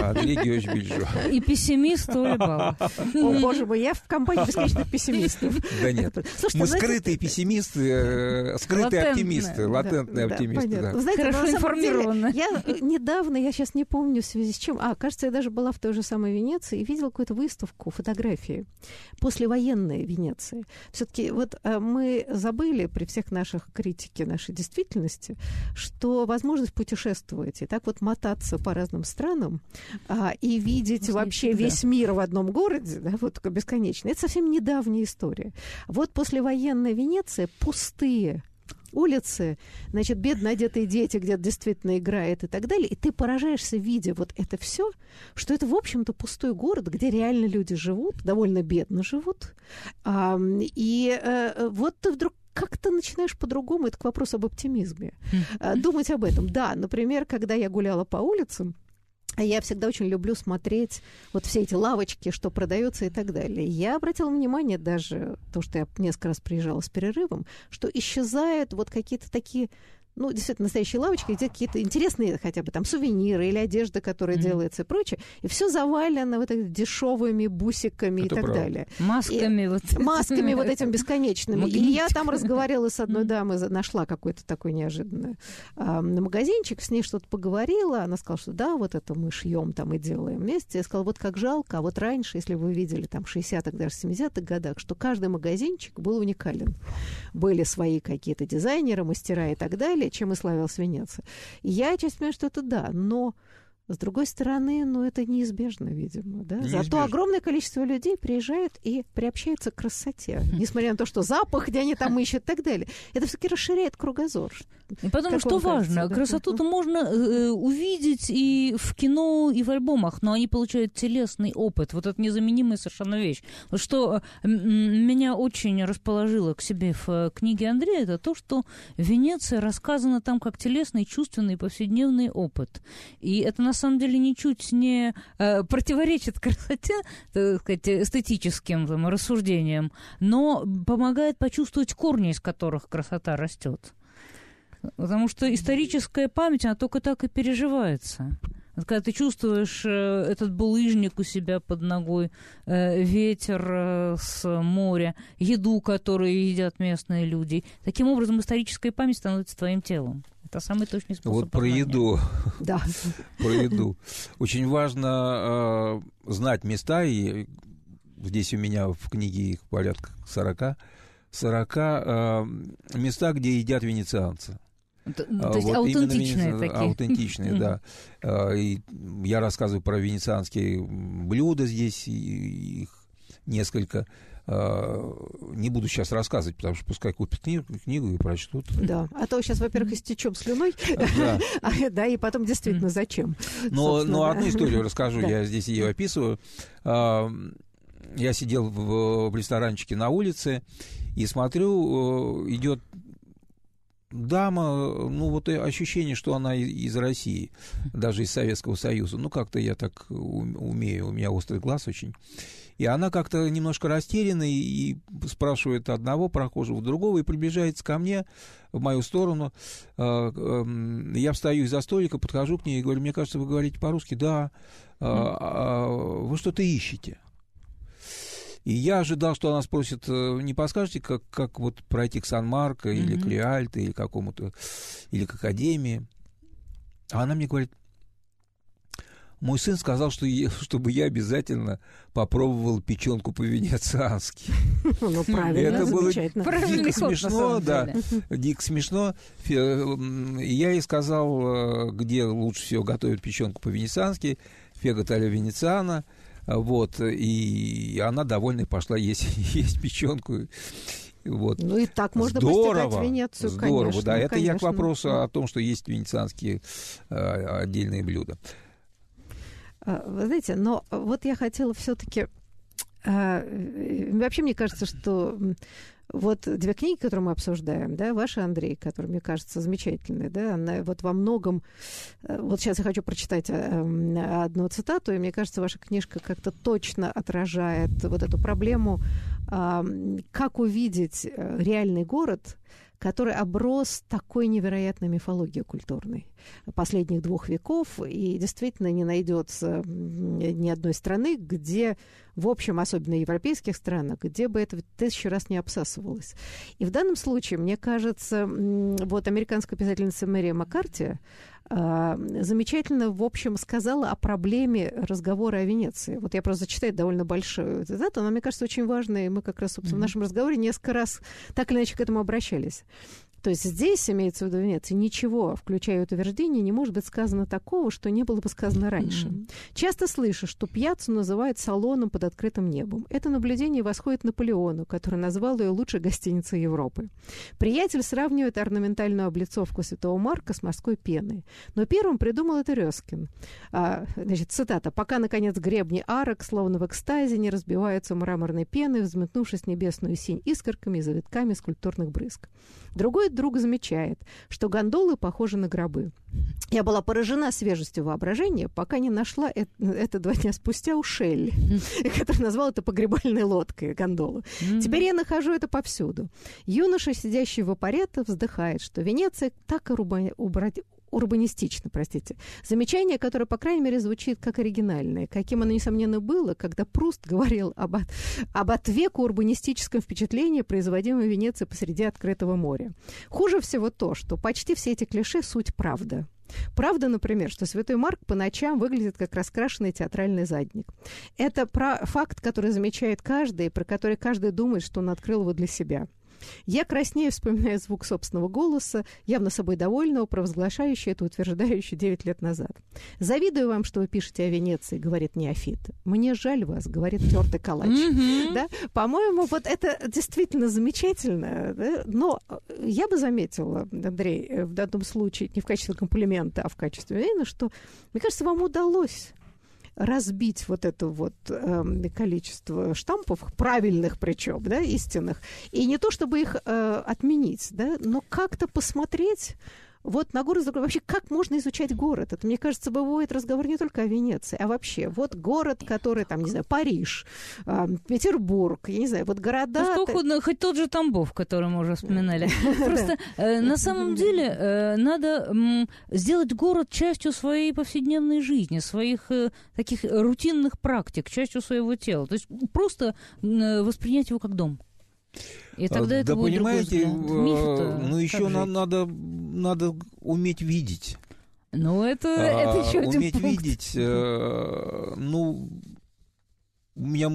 Андрей Георгиевич Бельжо. И пессимист Оля Балова. О, боже мой, я в компании бесконечных пессимистов. Да нет, мы скрытые пессимисты, скрытые оптимисты, латентные оптимисты. Хорошо информированы. Я недавно, я сейчас не помню в связи с чем, а, кажется, я даже была в той же самой Венеции и видела какую-то выставку, фотографии послевоенной Венеции. Все-таки вот мы забыли при всех наших критиках нашей действительности, что возможность путешествовать и так вот мотаться по разным странам а, и видеть ну, вообще да. весь мир в одном городе, да, вот только бесконечно, это совсем недавняя история. Вот послевоенная Венеция пустые улицы, значит, бедно одетые дети где-то действительно играют и так далее, и ты поражаешься, видя вот это все, что это, в общем-то, пустой город, где реально люди живут, довольно бедно живут, а, и а, вот ты вдруг как ты начинаешь по-другому, это к вопросу об оптимизме, думать об этом. Да, например, когда я гуляла по улицам, я всегда очень люблю смотреть вот все эти лавочки, что продается и так далее. Я обратила внимание даже, то, что я несколько раз приезжала с перерывом, что исчезают вот какие-то такие... Ну, действительно, настоящие лавочки, где какие-то интересные хотя бы там сувениры или одежда, которая mm-hmm. делается и прочее. И все завалено вот этими дешевыми бусиками это и так правда. Далее. Масками и, вот. Масками вот этими бесконечными. Магнитик. И я там разговаривала с одной дамой, нашла какой-то такой неожиданный э, магазинчик, с ней что-то поговорила. Она сказала, что да, вот это мы шьем там и делаем вместе. Я сказала, вот как жалко, а вот раньше, если вы видели там в шестидесятых, даже семидесятых годах, что каждый магазинчик был уникален. Были свои какие-то дизайнеры, мастера и так далее, чем и славилась Венеция. Я, честно говоря, что это да, но с другой стороны, ну, это неизбежно, видимо, да? Неизбежно. Зато огромное количество людей приезжает и приобщается к красоте, несмотря на то, что запах, где они там ищут и так далее. Это все-таки расширяет кругозор. Потому что важно, красоту-то можно увидеть и в кино, и в альбомах, но они получают телесный опыт. Вот это незаменимая совершенно вещь. Что меня очень расположило к себе в книге Андрея, это то, что Венеция рассказана там как телесный, чувственный, повседневный опыт. И это, на самом деле, ничуть не противоречит красоте, так сказать, эстетическим там, рассуждениям, но помогает почувствовать корни, из которых красота растет. Потому что историческая память, она только так и переживается. Когда ты чувствуешь этот булыжник у себя под ногой, ветер с моря, еду, которую едят местные люди. Таким образом, историческая память становится твоим телом. Это самый точный способ. Вот про еду. Да. Про еду. Очень важно знать места, и здесь у меня в книге их порядка сорока. сорока э, места, где едят венецианцы. То, то есть вот аутентичные такие. Аутентичные, да. И я рассказываю про венецианские блюда здесь, их несколько. Не буду сейчас рассказывать, потому что пускай купят книгу, книгу и прочтут. Да, а то сейчас, во-первых, истечем слюной, да, и потом действительно зачем. Но одну историю расскажу, я здесь ее описываю. Я сидел в ресторанчике на улице и смотрю, идет дама, ну вот ощущение, что она из России, даже из Советского Союза. Ну как-то я так умею, у меня острый глаз очень. И она как-то немножко растеряна и спрашивает одного прохожего, другого, и приближается ко мне в мою сторону. Я встаю из-за столика, подхожу к ней и говорю, мне кажется, вы говорите по-русски. Да, вы что-то ищете. И я ожидал, что она спросит, не подскажете, как, как вот пройти к Сан-Марко mm-hmm. или к Риальто, или какому-то, или к Академии. А она мне говорит, Мой сын сказал, что я, чтобы я обязательно попробовал печенку по-венециански. Ну, правильно, это было дико смешно, да, дико смешно. Я ей сказал, где лучше всего готовят печенку по-венециански, феготале венециана. Вот, и она довольная пошла есть, есть печенку. Вот. Ну и так можно постигать Венецию, здорово, конечно. Здорово, да, ну, это конечно. Я к вопросу о том, что есть венецианские э, отдельные блюда. Вы знаете, но вот я хотела все-таки... Э, вообще мне кажется, что вот две книги, которые мы обсуждаем, да, ваша, Андрей, которая, мне кажется, замечательная, да, она вот во многом... Вот сейчас я хочу прочитать одну цитату, и мне кажется, ваша книжка как-то точно отражает вот эту проблему, как увидеть реальный город, который оброс такой невероятной мифологией культурной последних двух веков, и действительно не найдется ни одной страны, где, в общем, особенно европейских странах, где бы это тысячу раз не обсасывалось. И в данном случае, мне кажется, вот американская писательница Мэри Маккарти замечательно, в общем, сказала о проблеме разговора о Венеции. Вот я просто читаю довольно большую цитату, но, мне кажется, очень важно, и мы как раз, собственно, в нашем разговоре несколько раз так или иначе к этому обращались. То есть здесь, имеется в виду Венеция, ничего, включая утверждение, не может быть сказано такого, что не было бы сказано раньше. Mm-hmm. Часто слышу, что пьяццу называют салоном под открытым небом. Это наблюдение восходит Наполеону, который назвал ее лучшей гостиницей Европы. Приятель сравнивает орнаментальную облицовку Святого Марка с морской пеной. Но первым придумал это Рёскин. А, значит, цитата. «Пока, наконец, гребни арок, словно в экстазе, не разбиваются мраморной пеной, взметнувшись в небесную синь искорками и завитками скульптурных брызг». Другой друг замечает, что гондолы похожи на гробы. Я была поражена свежестью воображения, пока не нашла это, это два дня спустя у Шелли, который назвал это погребальной лодкой, гондолу. Теперь я нахожу это повсюду. Юноша, сидящий в аппарате, вздыхает, что Венеция так и убрать... урбанистично, простите. Замечание, которое, по крайней мере, звучит как оригинальное, каким оно, несомненно, было, когда Пруст говорил об, от... об отвеку урбанистическом впечатлении, производимом в Венеции посреди открытого моря. Хуже всего то, что почти все эти клише — суть правда. Правда, например, что Святой Марк по ночам выглядит как раскрашенный театральный задник. Это про... факт, который замечает каждый, и про который каждый думает, что он открыл его для себя. Я краснею, вспоминая звук собственного голоса, явно собой довольного, провозглашающего это, утверждающего девять лет назад. «Завидую вам, что вы пишете о Венеции», — говорит неофит. «Мне жаль вас», — говорит тёртый калач. Mm-hmm. Да? По-моему, вот это действительно замечательно. Да? Но я бы заметила, Андрей, в данном случае не в качестве комплимента, а в качестве уверена, что, мне кажется, вам удалось... разбить вот это вот э, количество штампов, правильных причем, да, истинных, и не то, чтобы их э, отменить, да, но как-то посмотреть вот на город, вообще, как можно изучать город. Это, мне кажется, бывает разговор не только о Венеции, а вообще, вот город, который, там, не знаю, Париж, э, Петербург, я не знаю, вот города... Ну, что ты... угодно, хоть тот же Тамбов, который мы уже вспоминали. Просто на самом деле надо сделать город частью своей повседневной жизни, своих таких рутинных практик, частью своего тела. То есть просто воспринять его как дом. И тогда это да, будет понимаете, ну еще нам надо, надо уметь видеть. Ну, это, а, это еще один уметь пункт. Уметь видеть, э, ну, у меня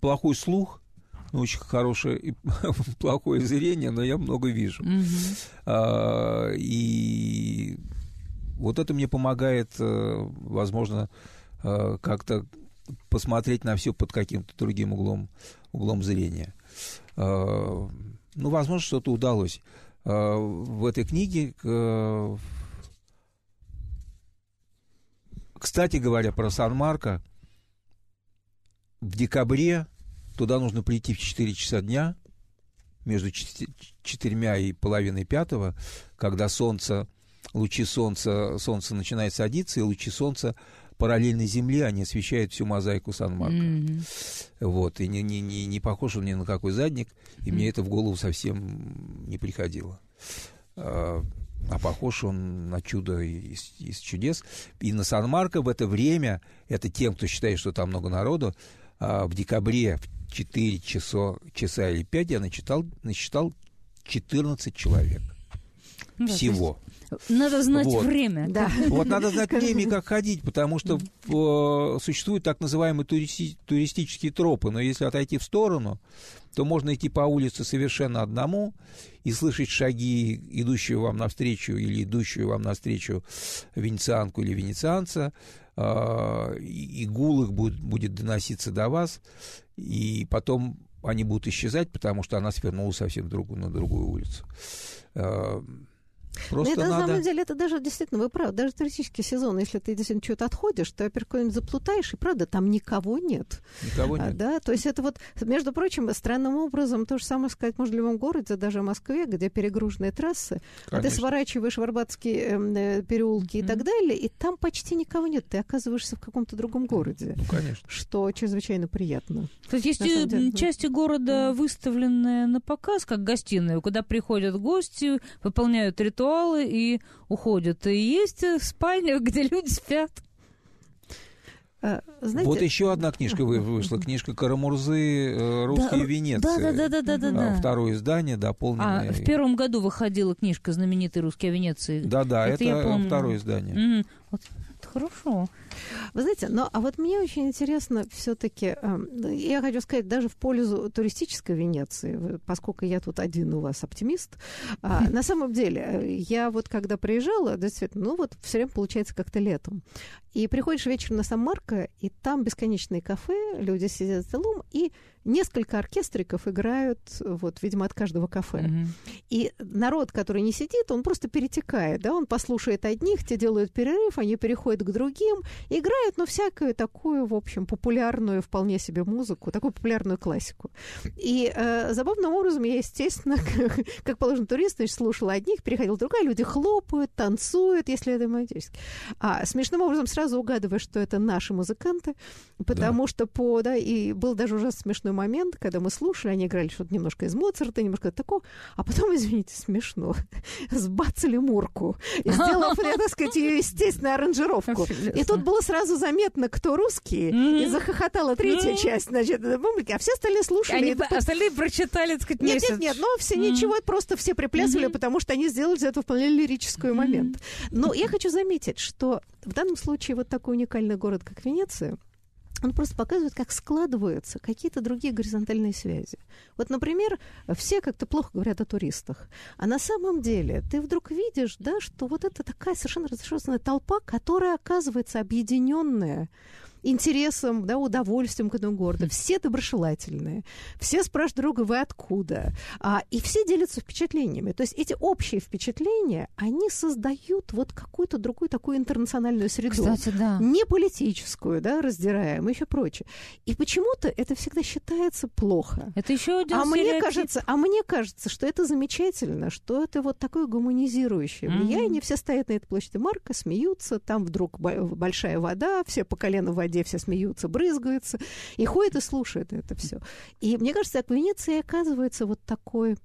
плохой слух, ну, очень хорошее и плохое зрение, но я много вижу. Угу. А, и вот это мне помогает, возможно, как-то посмотреть на все под каким-то другим углом, углом зрения. Ну, возможно, что-то удалось. В этой книге, кстати говоря, про Сан-Марко, в декабре туда нужно прийти в четыре часа дня, между четырьмя и половиной пятого, когда солнце, лучи солнца, солнце начинает садиться, и лучи солнца параллельной земле, они освещают всю мозаику Сан-Марко. Mm-hmm. Вот. И не, не, не, не похож он ни на какой задник, и mm-hmm. мне это в голову совсем не приходило. А, а похож он на чудо из, из чудес. И на Сан-Марко в это время, это тем, кто считает, что там много народу, а в декабре в четыре часа или пять я начитал, насчитал четырнадцать человек. Mm-hmm. Всего. Надо знать вот. время. Да. Вот надо знать время и как ходить, потому что э, существуют так называемые туристи- туристические тропы, но если отойти в сторону, то можно идти по улице совершенно одному и слышать шаги идущего вам навстречу или идущую вам навстречу венецианку или венецианца, э, и гул их будет, будет доноситься до вас, и потом они будут исчезать, потому что она свернула совсем другу, на другую улицу. Просто это, надо... На самом деле, это даже действительно, вы правы, даже туристический сезон, если ты действительно чего-то отходишь, то, во-первых, куда-нибудь заплутаешь, и, правда, там никого нет. Никого нет. А, да? То есть это вот, между прочим, странным образом, то же самое сказать можно в любом городе, даже в Москве, где перегруженные трассы, а ты сворачиваешь в Арбатские э, переулки mm-hmm. и так далее, и там почти никого нет, ты оказываешься в каком-то другом городе. Ну, конечно. Что чрезвычайно приятно. То есть есть части города, выставленные на показ, как гостиные, куда приходят гости, выполняют ритуалы, и уходят. И есть спальня, где люди спят. Знаете... Вот еще одна книжка вышла. Книжка Карамурзы «Русские да, Венеции». Да, да, да, да, да. Второе издание, дополненное. А, в первом году выходила книжка знаменитая «Русские Венеции». Да, да, это, это второе издание. Mm-hmm. Вот. Хорошо. Вы знаете, ну, а вот мне очень интересно все-таки, я хочу сказать, даже в пользу туристической Венеции, поскольку я тут один у вас оптимист, на самом деле, я вот когда приезжала, действительно, ну вот все время получается как-то летом. И приходишь вечером на Сан-Марко, и там бесконечные кафе, люди сидят за столом, и несколько оркестриков играют, вот, видимо, от каждого кафе. Mm-hmm. И народ, который не сидит, он просто перетекает, да, он послушает одних, те делают перерыв, они переходят к другим, играют, ну, всякую такую, в общем, популярную вполне себе музыку, такую популярную классику. И э, забавным образом я, естественно, как положено туристу, слушала одних, переходила другая, люди хлопают, танцуют, если это математически. А смешным образом сразу угадываешь, что это наши музыканты, потому да. что по, да, и был даже ужасно смешной момент, когда мы слушали, они играли что-то немножко из Моцарта, немножко такого, а потом, извините, смешно, сбацали Мурку, сделав, так сказать, ее естественную аранжировку. И тут было сразу заметно, кто русские, и захохотала третья часть, значит, а все остальные слушали. Остальные прочитали, так сказать, нет, нет, нет, но все ничего, просто все приплясывали, потому что они сделали из этого вполне лирический момент. Но я хочу заметить, что в данном случае вот такой уникальный город, как Венеция, он просто показывает, как складываются какие-то другие горизонтальные связи. Вот, например, все как-то плохо говорят о туристах. А на самом деле ты вдруг видишь, да, что вот это такая совершенно разнообразная толпа, которая оказывается объединенная интересом, да, удовольствием к этому городу. Все доброжелательные. Все спрашивают друга, вы откуда? А, и все делятся впечатлениями. То есть эти общие впечатления, они создают вот какую-то другую такую интернациональную среду. Кстати, да. Не политическую, да, раздираемую, еще прочее. И почему-то это всегда считается плохо. Это еще один а мне кажется, А мне кажется, что это замечательно, что это вот такое гуманизирующее mm-hmm. влияние. Все стоят на этой площади Марко, смеются, там вдруг большая вода, все по колено в воде, все смеются, брызгаются, и ходят и слушают это все. И мне кажется, так Венеция оказывается вот такой,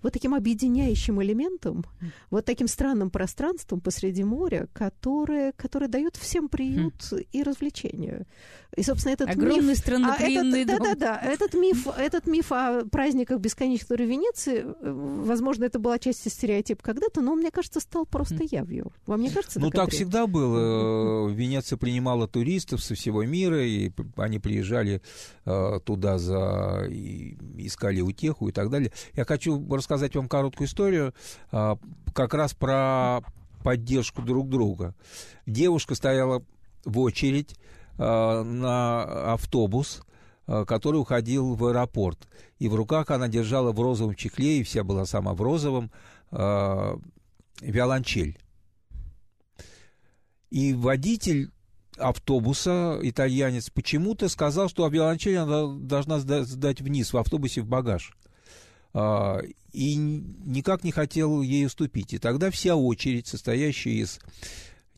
вот таким объединяющим элементом, вот таким странным пространством посреди моря, которое, которое дает всем приют mm. и развлечения. И, собственно, этот огромный миф... А этот, да, да, да, этот миф, этот миф о праздниках бесконечной истории Венеции, возможно, это была часть стереотипа когда-то, но, мне кажется, стал просто явью. Вам не кажется? Ну, так всегда было. Венеция принимала туристов со всего мира, и они приезжали туда за... и искали утеху и так далее. Я хочу рассказать вам короткую историю как раз про поддержку друг друга. Девушка стояла в очередь на автобус, который уходил в аэропорт. И в руках она держала в розовом чехле, и вся была сама в розовом, виолончель. И водитель автобуса, итальянец, почему-то сказал, что виолончель она должна сдать вниз, в автобусе, в багаж. И никак не хотел ей уступить. И тогда вся очередь, состоящая из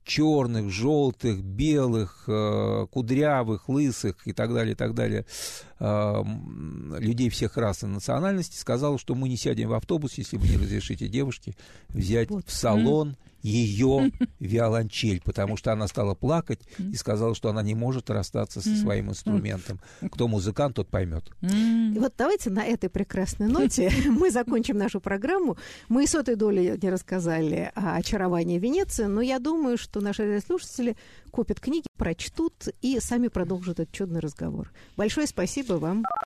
черных, желтых, белых, кудрявых, лысых и так далее, и так далее, людей всех рас и национальностей, сказала, что мы не сядем в автобус, если вы не разрешите девушке взять вот. в салон ее виолончель, потому что она стала плакать и сказала, что она не может расстаться со своим инструментом. Кто музыкант, тот поймет. И вот давайте на этой прекрасной ноте мы закончим нашу программу. Мы и сотой доли не рассказали о очаровании Венеции, но я думаю, что наши слушатели купят книги, прочтут и сами продолжат этот чудный разговор. Большое спасибо вам.